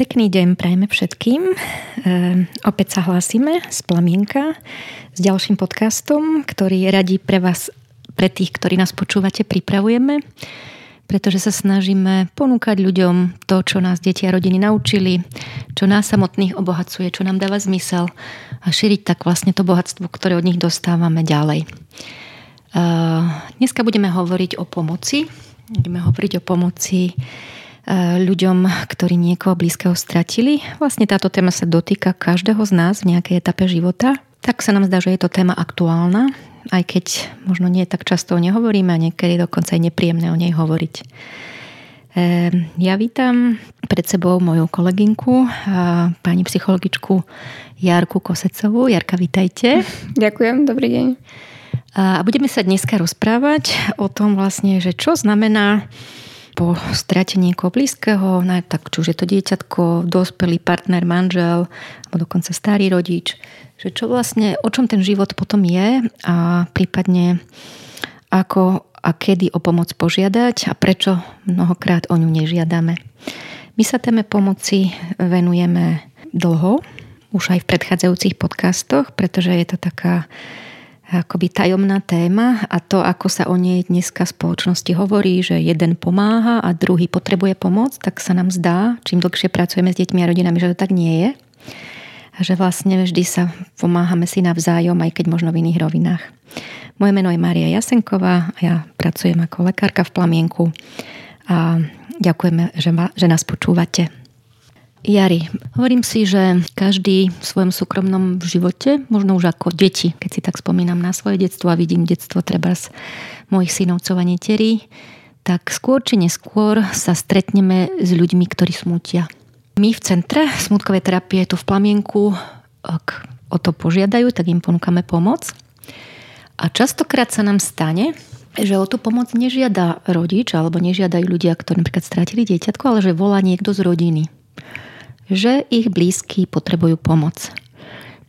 Pekný deň prajeme všetkým. Opäť sa hlásime z Plamienka s ďalším podcastom, ktorý radi pre vás, pre tých, ktorí nás počúvate, pripravujeme, pretože sa snažíme ponúkať ľuďom to, čo nás deti a rodiny naučili, čo nás samotných obohacuje, čo nám dáva zmysel a šíriť tak vlastne to bohatstvo, ktoré od nich dostávame ďalej. Dneska budeme hovoriť o pomoci. Budeme hovoriť o pomoci ľuďom, ktorí niekoho blízkeho stratili. Vlastne táto téma sa dotýka každého z nás v nejakej etape života. Tak sa nám zdá, že je to téma aktuálna, aj keď možno nie tak často o nej hovoríme a niekedy dokonca je nepríjemné o nej hovoriť. Ja vítam pred sebou moju kolegynku, pani psychologičku Jarku Kosecovú. Jarka, vitajte. Ďakujem, dobrý deň. A budeme sa dneska rozprávať o tom vlastne, že čo znamená po strate niekoho blízkeho, tak či už je to dieťatko, dospelý partner, manžel, alebo dokonca starý rodič, že čo vlastne, o čom ten život potom je a prípadne ako a kedy o pomoc požiadať a prečo mnohokrát o ňu nežiadame. My sa téme pomoci venujeme dlho, už aj v predchádzajúcich podcastoch, pretože je to taká akoby tajomná téma a to, ako sa o nej dneska v spoločnosti hovorí, že jeden pomáha a druhý potrebuje pomoc, tak sa nám zdá, čím dlhšie pracujeme s deťmi a rodinami, že to tak nie je. A že vlastne vždy sa pomáhame si navzájom, aj keď možno v iných rovinách. Moje meno je Mária Jasenková a ja pracujem ako lekárka v Plamienku a ďakujeme, že nás počúvate. Jari, hovorím si, že každý v svojom súkromnom živote, možno už ako deti, keď si tak spomínam na svoje detstvo a vidím detstvo trebárs mojich synovcov a neterí, tak skôr či neskôr sa stretneme s ľuďmi, ktorí smútia. My v centre smútkovej terapie tu v Plamienku, ak o to požiadajú, tak im ponúkame pomoc. A častokrát sa nám stane, že o tú pomoc nežiada rodič alebo nežiadajú ľudia, ktorí napríklad strátili dieťatko, ale že volá niekto z rodiny, že ich blízky potrebujú pomoc.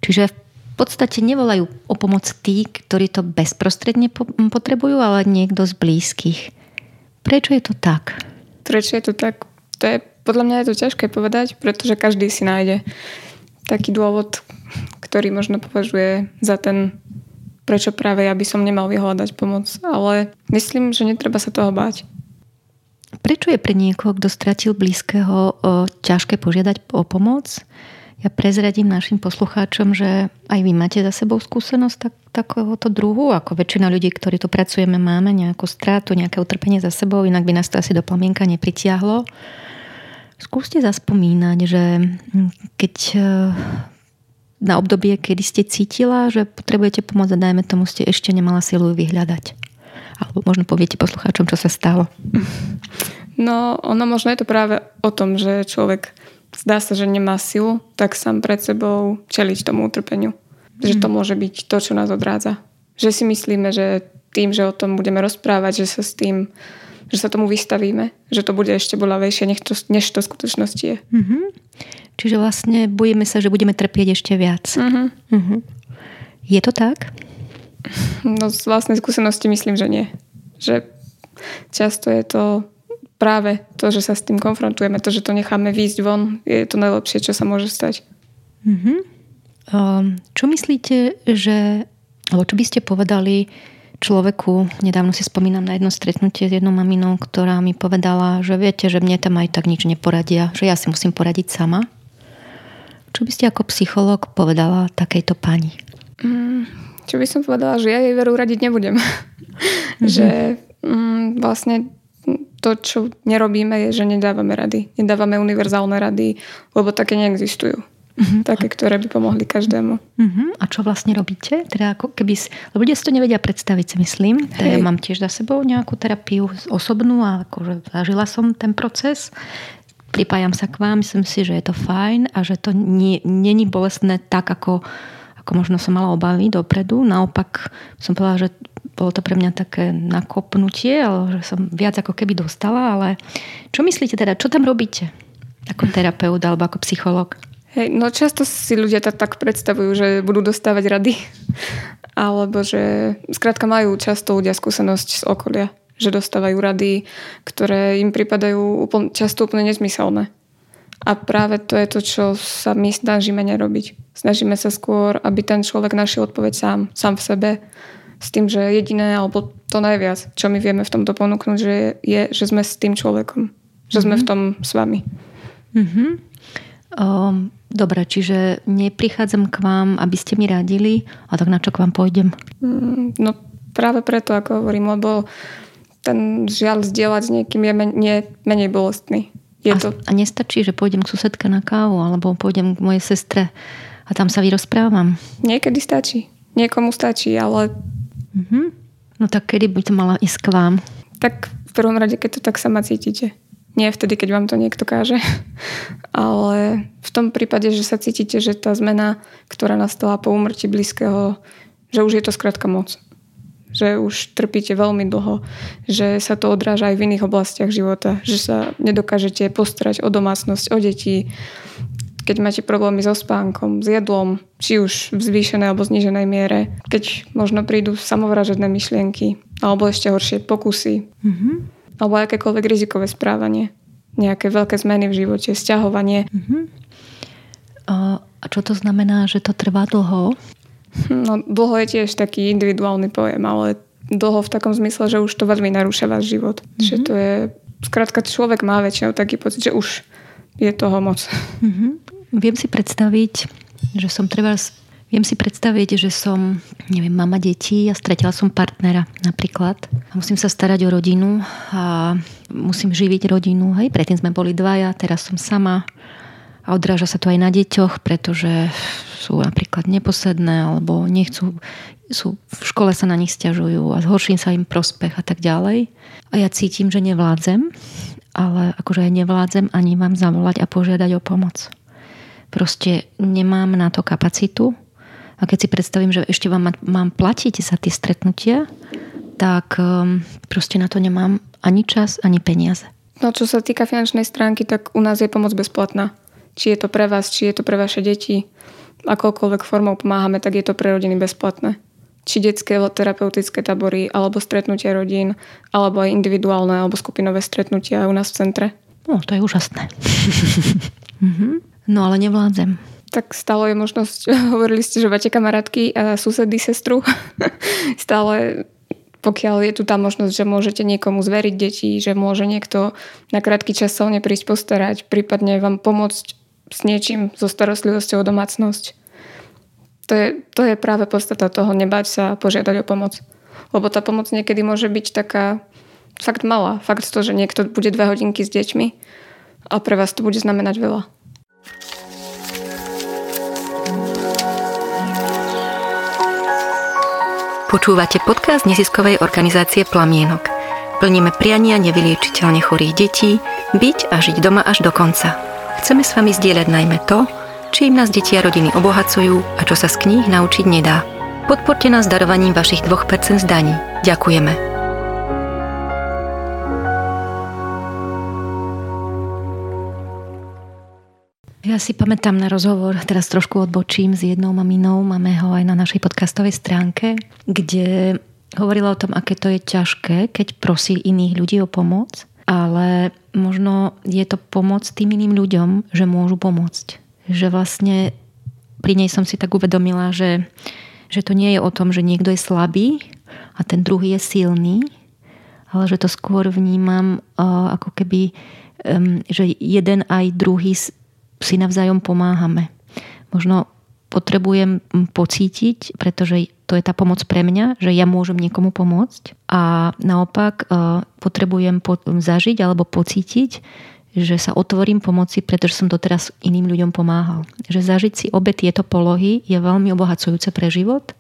Čiže v podstate nevolajú o pomoc tí, ktorí to bezprostredne potrebujú, ale niekto z blízkych. Prečo je to tak? To je, podľa mňa je to ťažké povedať, pretože každý si nájde taký dôvod, ktorý možno považuje za ten, prečo práve ja by som nemal vyhľadať pomoc. Ale myslím, že netreba sa toho báť. Prečo je pre niekoho, kto stratil blízkeho, ťažké požiadať o pomoc? Ja prezradím našim poslucháčom, že aj vy máte za sebou skúsenosť takéhoto druhu, ako väčšina ľudí, ktorí tu pracujeme, máme nejakú strátu, nejaké utrpenie za sebou, inak by nás to asi do Plamienka nepritiahlo. Skúste zaspomínať, že keď na obdobie, kedy ste cítila, že potrebujete pomoc a dajme tomu, ste ešte nemala silu vyhľadať. Alebo možno poviete poslucháčom, čo sa stalo. No, ono možno je to práve o tom, že človek zdá sa, že nemá silu, tak sám pred sebou čeliť tomu utrpeniu. Že to môže byť to, čo nás odrádza. Že si myslíme, že tým, že o tom budeme rozprávať, že sa s tým, že sa tomu vystavíme, že to bude ešte bolavejšie, než to v skutočnosti je. Mm-hmm. Čiže vlastne bojíme sa, že budeme trpieť ešte viac. Mm-hmm. Mm-hmm. Je to tak? No z vlastnej skúsenosti myslím, že nie. Že často je to práve to, že sa s tým konfrontujeme, to, že to necháme výjsť von, je to najlepšie, čo sa môže stať. Mm-hmm. Čo myslíte, že alebo čo by ste povedali človeku, nedávno si spomínam na jedno stretnutie s jednou maminou, ktorá mi povedala, že viete, že mne tam aj tak nič neporadia, že ja si musím poradiť sama. Čo by ste ako psychológ povedala takejto pani? Čo by som povedala, že ja jej veru radiť nebudem. Mm-hmm. Že vlastne to, čo nerobíme, je, že nedávame rady. Nedávame univerzálne rady, lebo také neexistujú. Mm-hmm. Také, ktoré by pomohli každému. Mm-hmm. A čo vlastne robíte? Teda ako keby, lebo ľudia si to nevedia predstaviť, si myslím. Teda ja mám tiež za sebou nejakú terapiu osobnú a akože zažila som ten proces. Pripájam sa k vám, myslím si, že je to fajn a že to nie je bolestné tak, ako možno som mala obavy dopredu. Naopak som povedala, že bolo to pre mňa také nakopnutie, ale že som viac ako keby dostala. Ale čo myslíte teda? Čo tam robíte? Ako terapeut alebo ako psychológ? No často si ľudia tak predstavujú, že budú dostávať rady. Alebo že skrátka majú často ľudia skúsenosť z okolia. Že dostávajú rady, ktoré im pripadajú často úplne nezmyselné. A práve to je to, čo sa my snažíme nerobiť. Snažíme sa skôr, aby ten človek našiel odpoveď sám v sebe, s tým, že jediné, alebo to najviac, čo my vieme v tomto ponúknuť, že je že sme s tým človekom. Že sme v tom s vami. Dobre, čiže neprichádzam k vám, aby ste mi radili, a tak na čo k vám pôjdem? No práve preto, ako hovorím, lebo ten žiaľ zdieľať s niekým je menej bolestný. A nestačí, že pôjdem k susedke na kávu alebo pôjdem k mojej sestre a tam sa vyrozprávam? Niekedy stačí. Niekomu stačí, ale... No tak kedy by to mala ísť k vám? Tak v prvom rade, keď to tak sama cítite. Nie vtedy, keď vám to niekto káže. Ale v tom prípade, že sa cítite, že tá zmena, ktorá nastala po úmrtí blízkeho, že už je to skrátka moc. Že už trpíte veľmi dlho, že sa to odráža aj v iných oblastiach života, že sa nedokážete postarať o domácnosť, o deti, keď máte problémy so spánkom, s jedlom, či už v zvýšenej alebo zníženej miere, keď možno prídu samovražedné myšlienky, alebo ešte horšie pokusy, alebo akékoľvek rizikové správanie, nejaké veľké zmeny v živote, sťahovanie. A čo to znamená, že to trvá dlho? No, dlho je tiež taký individuálny pojem, ale dlho v takom zmysle, že už to veľmi narúša váš život. Že to je... Skrátka, človek má väčšinou taký pocit, že už je toho moc. Viem si predstaviť, že som neviem, mama detí a stretila som partnera napríklad. A musím sa starať o rodinu a musím živiť rodinu. Hej, predtým sme boli dvaja, teraz som sama. A odráža sa to aj na deťoch, pretože sú napríklad neposedné alebo nechcú, v škole sa na nich sťažujú a zhorší sa im prospech a tak ďalej. A ja cítim, že nevládzem, ale akože ja nevládzem ani vám zavolať a požiadať o pomoc. Proste nemám na to kapacitu. A keď si predstavím, že ešte vám mám platiť za tie stretnutia, tak proste na to nemám ani čas, ani peniaze. No čo sa týka finančnej stránky, tak u nás je pomoc bezplatná. Či je to pre vás, či je to pre vaše deti. Akoukoľvek formou pomáhame, tak je to pre rodiny bezplatné. Či detské terapeutické tabory, alebo stretnutia rodín, alebo aj individuálne, alebo skupinové stretnutia u nás v centre. No, to je úžasné. No, ale nevládzem. Tak stále je možnosť, hovorili ste, že máte kamarátky a susedy, sestru. Stále, pokiaľ je tu tá možnosť, že môžete niekomu zveriť deti, že môže niekto na krátky čas sa o ne prísť postarať, prípadne vám pomôcť s niečím, so starostlivosťou o domácnosť. To je práve podstata toho, nebáť sa požiadať o pomoc. Lebo tá pomoc niekedy môže byť taká fakt malá. Fakt to, že niekto bude 2 hodinky s deťmi a pre vás to bude znamenať veľa. Počúvate podcast neziskovej organizácie Plamienok. Plníme priania nevyliečiteľne chorých detí, byť a žiť doma až do konca. Chceme s vami zdieľať najmä to, čím nás deti a rodiny obohacujú a čo sa z kníh naučiť nedá. Podporte nás darovaním vašich 2% z daní. Ďakujeme. Ja si pamätám na rozhovor, teraz trošku odbočím, s jednou maminou, máme ho aj na našej podcastovej stránke, kde hovorila o tom, aké to je ťažké, keď prosí iných ľudí o pomoc, ale možno je to pomoc tým iným ľuďom, že môžu pomôcť. Že vlastne pri nej som si tak uvedomila, že to nie je o tom, že niekto je slabý a ten druhý je silný, ale že to skôr vnímam ako keby, že jeden aj druhý si navzájom pomáhame. Možno potrebujem pocítiť, pretože to je tá pomoc pre mňa, že ja môžem niekomu pomôcť, a naopak potrebujem zažiť alebo pocítiť, že sa otvorím pomoci, pretože som doteraz iným ľuďom pomáhal. Že zažiť si obe tieto polohy je veľmi obohacujúce pre život.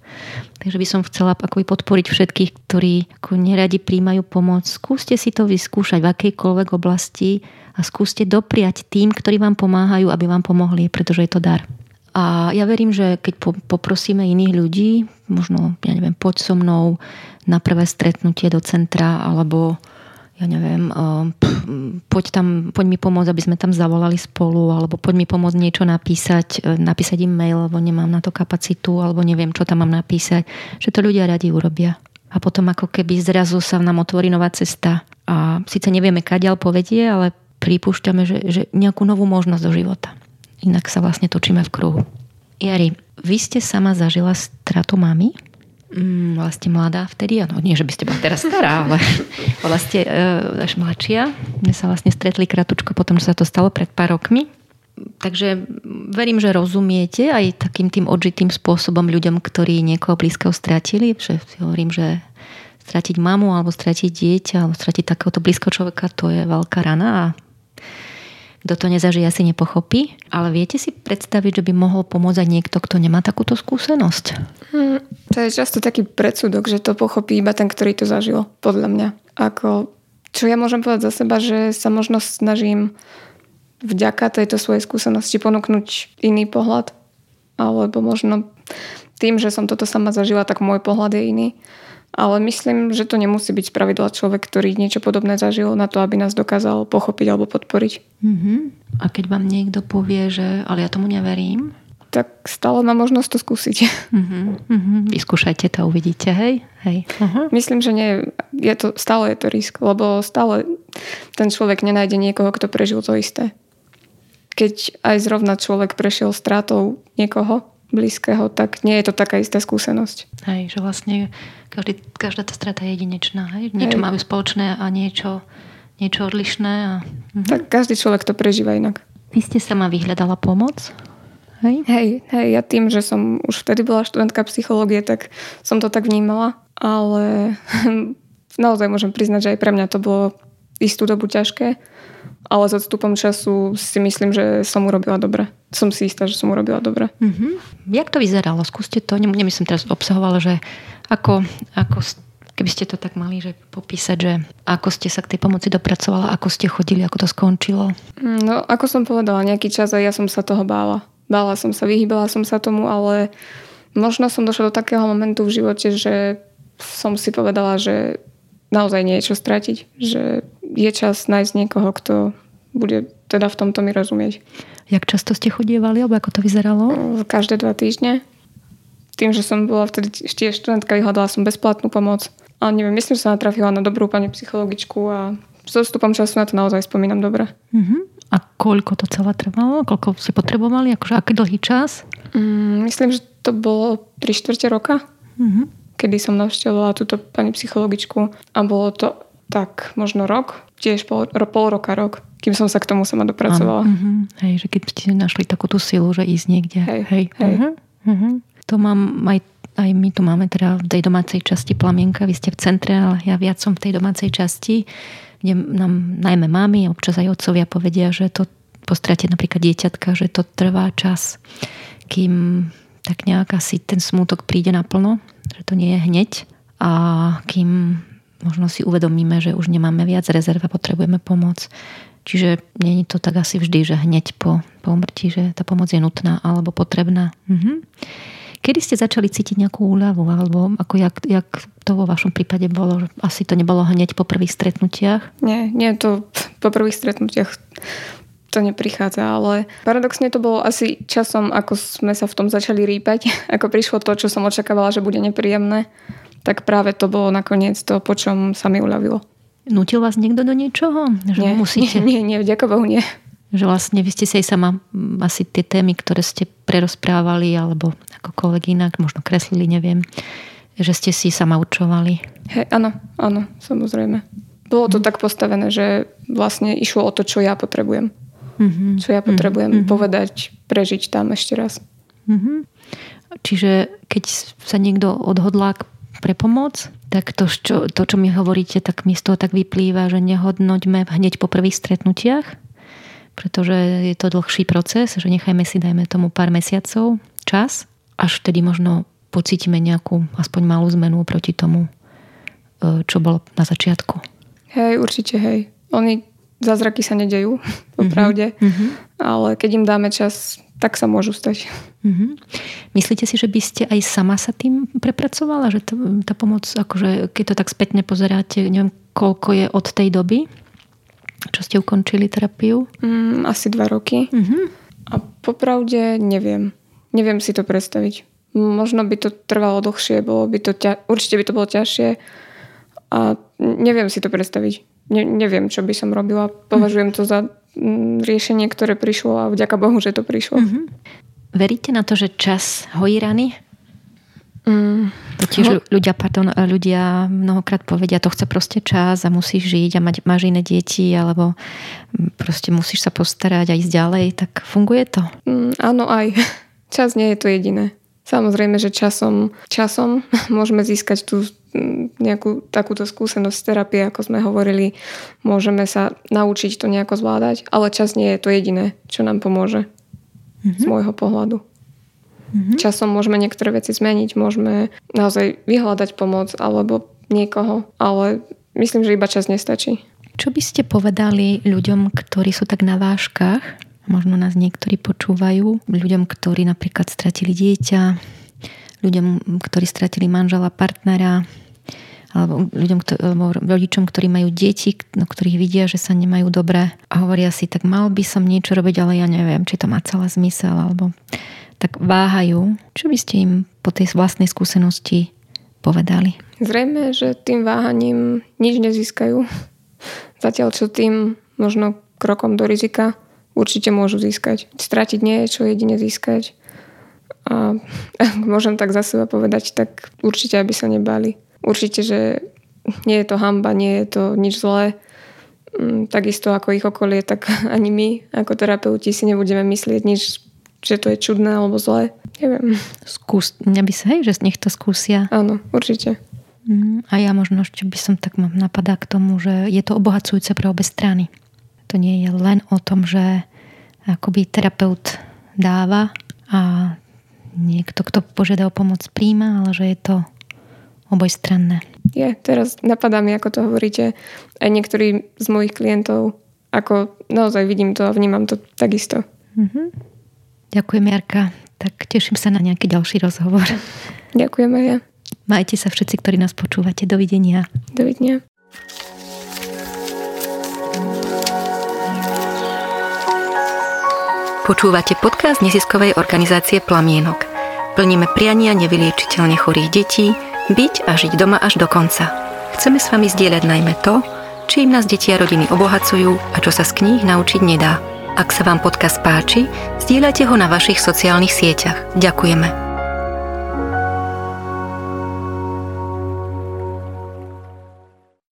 Takže by som chcela akoby podporiť všetkých, ktorí neradi príjmajú pomoc. Skúste si to vyskúšať v akejkoľvek oblasti a skúste dopriať tým, ktorí vám pomáhajú, aby vám pomohli, pretože je to dar. A ja verím, že keď poprosíme iných ľudí, možno, ja neviem, poď so mnou na prvé stretnutie do centra, alebo ja neviem, poď mi pomôcť, aby sme tam zavolali spolu, alebo poď mi pomôcť niečo napísať im mail, lebo nemám na to kapacitu, alebo neviem, čo tam mám napísať. Že to ľudia radi urobia. A potom ako keby zrazu sa nám otvorí nová cesta. A síce nevieme, kadiaľ povedie, ale pripúšťame, že nejakú novú možnosť do života. Inak sa vlastne točíme v kruhu. Jari, vy ste sama zažila stratu mami? Vlastne mladá vtedy, ano, nie, že by ste bola teraz stará, ale bola ste až mladšia. My sa vlastne stretli kratučko potom, čo sa to stalo pred pár rokmi. Takže verím, že rozumiete aj takým tým odžitým spôsobom ľuďom, ktorí niekoho blízkeho stratili. Že hovorím, že stratiť mamu, alebo stratiť dieťa, alebo stratiť takéhoto blízkeho človeka, to je veľká rana a kto to nezažije, asi nepochopí. Ale viete si predstaviť, že by mohol pomôcť aj niekto, kto nemá takúto skúsenosť? To je často taký predsudok, že to pochopí iba ten, ktorý to zažil. Podľa mňa. Čo ja môžem povedať za seba, že sa možno snažím vďaka tejto svojej skúsenosti ponúknuť iný pohľad. Alebo možno tým, že som toto sama zažila, tak môj pohľad je iný. Ale myslím, že to nemusí byť spravidla človek, ktorý niečo podobné zažil na to, aby nás dokázal pochopiť alebo podporiť. A keď vám niekto povie, že ale ja tomu neverím? Tak stále má možnosť to skúsiť. Vyskúšajte to, uvidíte, hej. Myslím, že nie, stále je to risk, lebo stále ten človek nenájde niekoho, kto prežil to isté. Keď aj zrovna človek prešiel stratou niekoho blízkeho, tak nie je to taká istá skúsenosť. Hej, že vlastne každá tá strata je jedinečná. Hej? Niečo máme spoločné a niečo odlišné. Tak každý človek to prežíva inak. Vy ste sama vyhľadala pomoc? Hej, ja tým, že som už vtedy bola študentka psychológie, tak som to tak vnímala, ale naozaj môžem priznať, že aj pre mňa to bolo istú dobu ťažké, ale s odstupom času si myslím, že som urobila dobre. Som si istá, že som urobila dobre. Jak to vyzeralo? Skúste to, nemyslím teraz obsahovala, že ako keby ste to tak mali, že popísať, že ako ste sa k tej pomoci dopracovala, ako ste chodili, ako to skončilo? No, ako som povedala, nejaký čas a ja som sa toho bála. Bála som sa, vyhýbala som sa tomu, ale možno som došla do takého momentu v živote, že som si povedala, že naozaj nie je čo stratiť. Že je čas nájsť niekoho, kto bude teda v tomto mi rozumieť. Jak často ste chodievali, alebo ako to vyzeralo? Každé 2 týždne. Tým, že som bola vtedy ešte študentka, vyhľadala som bezplatnú pomoc. A neviem, myslím, že som natrafila na dobrú pani psychologičku a s odstupom času na to naozaj spomínam dobre. A koľko to celé trvalo? Koľko ste potrebovali? Aký dlhý čas? Myslím, že to bolo 3/4 roka, kedy som navštevovala túto pani psychologičku a bolo to tak možno rok, tiež pol roka, kým som sa k tomu sama dopracovala. Hej, že keď ste našli takú tú silu, že ísť niekde. Hej. To mám aj my tu máme teda v tej domácej časti Plamienka, vy ste v centre, ale ja viac som v tej domácej časti, kde nám najmä mami, občas aj otcovia povedia, že to po strate napríklad dieťatka, že to trvá čas, kým tak nejak asi ten smútok príde naplno, že to nie je hneď a kým možno si uvedomíme, že už nemáme viac rezerv a potrebujeme pomoc. Čiže nie je to tak asi vždy, že hneď po umrti, že tá pomoc je nutná alebo potrebná. Kedy ste začali cítiť nejakú úľavu? Alebo jak to vo vašom prípade bolo? Asi to nebolo hneď po prvých stretnutiach? Nie, to po prvých stretnutiach to neprichádza, ale paradoxne to bolo asi časom, ako sme sa v tom začali rýpať, ako prišlo to, čo som očakávala, že bude nepríjemné, tak práve to bolo nakoniec to, po čom sa mi uľavilo. Nutil vás niekto do niečoho? Že musíte? Nie, vďaka Bohu nie. Že vlastne vy ste si aj sama asi tie témy, ktoré ste prerozprávali alebo akokoľvek inak, možno kreslili, neviem, že ste si sama určovali. Áno, samozrejme. Bolo to tak postavené, že vlastne išlo o to, čo ja potrebujem. Čo ja potrebujem povedať, prežiť tam ešte raz. Čiže keď sa niekto odhodlá pre pomoc, tak to, čo mi hovoríte, tak mi z toho tak vyplýva, že nehodnoťme hneď po prvých stretnutiach, pretože je to dlhší proces, že nechajme si, dajme tomu pár mesiacov čas, až vtedy možno pocítime nejakú aspoň malú zmenu oproti tomu, čo bolo na začiatku. Určite. Oni zázraky sa nedejú, popravde, ale keď im dáme čas, tak sa môžu stať. Myslíte si, že by ste aj sama sa tým prepracovala? Že tá pomoc, akože, keď to tak spätne pozeráte, neviem, koľko je od tej doby? Čo ste ukončili terapiu? Asi 2 roky. A popravde neviem. Neviem si to predstaviť. Možno by to trvalo dlhšie, určite by to bolo ťažšie a neviem si to predstaviť. neviem, čo by som robila. Považujem to za riešenie, ktoré prišlo a vďaka Bohu, že to prišlo. Mm-hmm. Veríte na to, že čas hojí rany? Totiž ľudia mnohokrát povedia, to chce proste čas a musíš žiť a máš iné deti alebo proste musíš sa postarať a ísť ďalej, tak funguje to? Áno, aj. Čas nie je to jediné. Samozrejme, že časom môžeme získať tú nejakú takúto skúsenosť z terapie, ako sme hovorili, môžeme sa naučiť to nejako zvládať, ale čas nie je to jediné, čo nám pomôže z môjho pohľadu. Časom môžeme niektoré veci zmeniť, môžeme naozaj vyhľadať pomoc alebo niekoho, ale myslím, že iba čas nestačí. Čo by ste povedali ľuďom, ktorí sú tak na vážkach? Možno nás niektorí počúvajú. Ľuďom, ktorí napríklad stratili dieťa, ľuďom, ktorí stratili manžela, partnera, alebo rodičom, ktorí majú deti, no ktorých vidia, že sa nemajú dobre a hovoria si, tak mal by som niečo robiť, ale ja neviem, či to má celý zmysel, alebo tak váhajú. Čo by ste im po tej vlastnej skúsenosti povedali? Zrejme, že tým váhaním nič nezískajú. Zatiaľ, čo tým možno krokom do rizika určite môžu získať. Stratiť nie je čo jedine získať. A ak môžem tak za seba povedať, tak určite, aby sa nebali. Určite, že nie je to hanba, nie je to nič zlé. Takisto ako ich okolie, tak ani my ako terapeuti si nebudeme myslieť nič, že to je čudné alebo zlé. Neviem. Že nech to skúsia. Áno, určite. A ja možno ešte by som tak napadá k tomu, že je to obohacujúce pre obe strany. To nie je len o tom, že akoby terapeut dáva a niekto, kto požiada o pomoc, príjma, ale že je to obojstranné. Teraz napadá mi, ako to hovoríte, aj niektorí z mojich klientov, ako naozaj vidím to a vnímam to takisto. Ďakujem, Jarka. Tak teším sa na nejaký ďalší rozhovor. Ďakujem aj ja. Majte sa všetci, ktorí nás počúvate. Dovidenia. Dovidenia. Počúvate podcast neziskovej organizácie Plamienok. Plníme priania nevyliečiteľne chorých detí, byť a žiť doma až do konca. Chceme s vami zdieľať najmä to, čím nás deti a rodiny obohacujú a čo sa z kníh naučiť nedá. Ak sa vám podcast páči, zdieľajte ho na vašich sociálnych sieťach. Ďakujeme.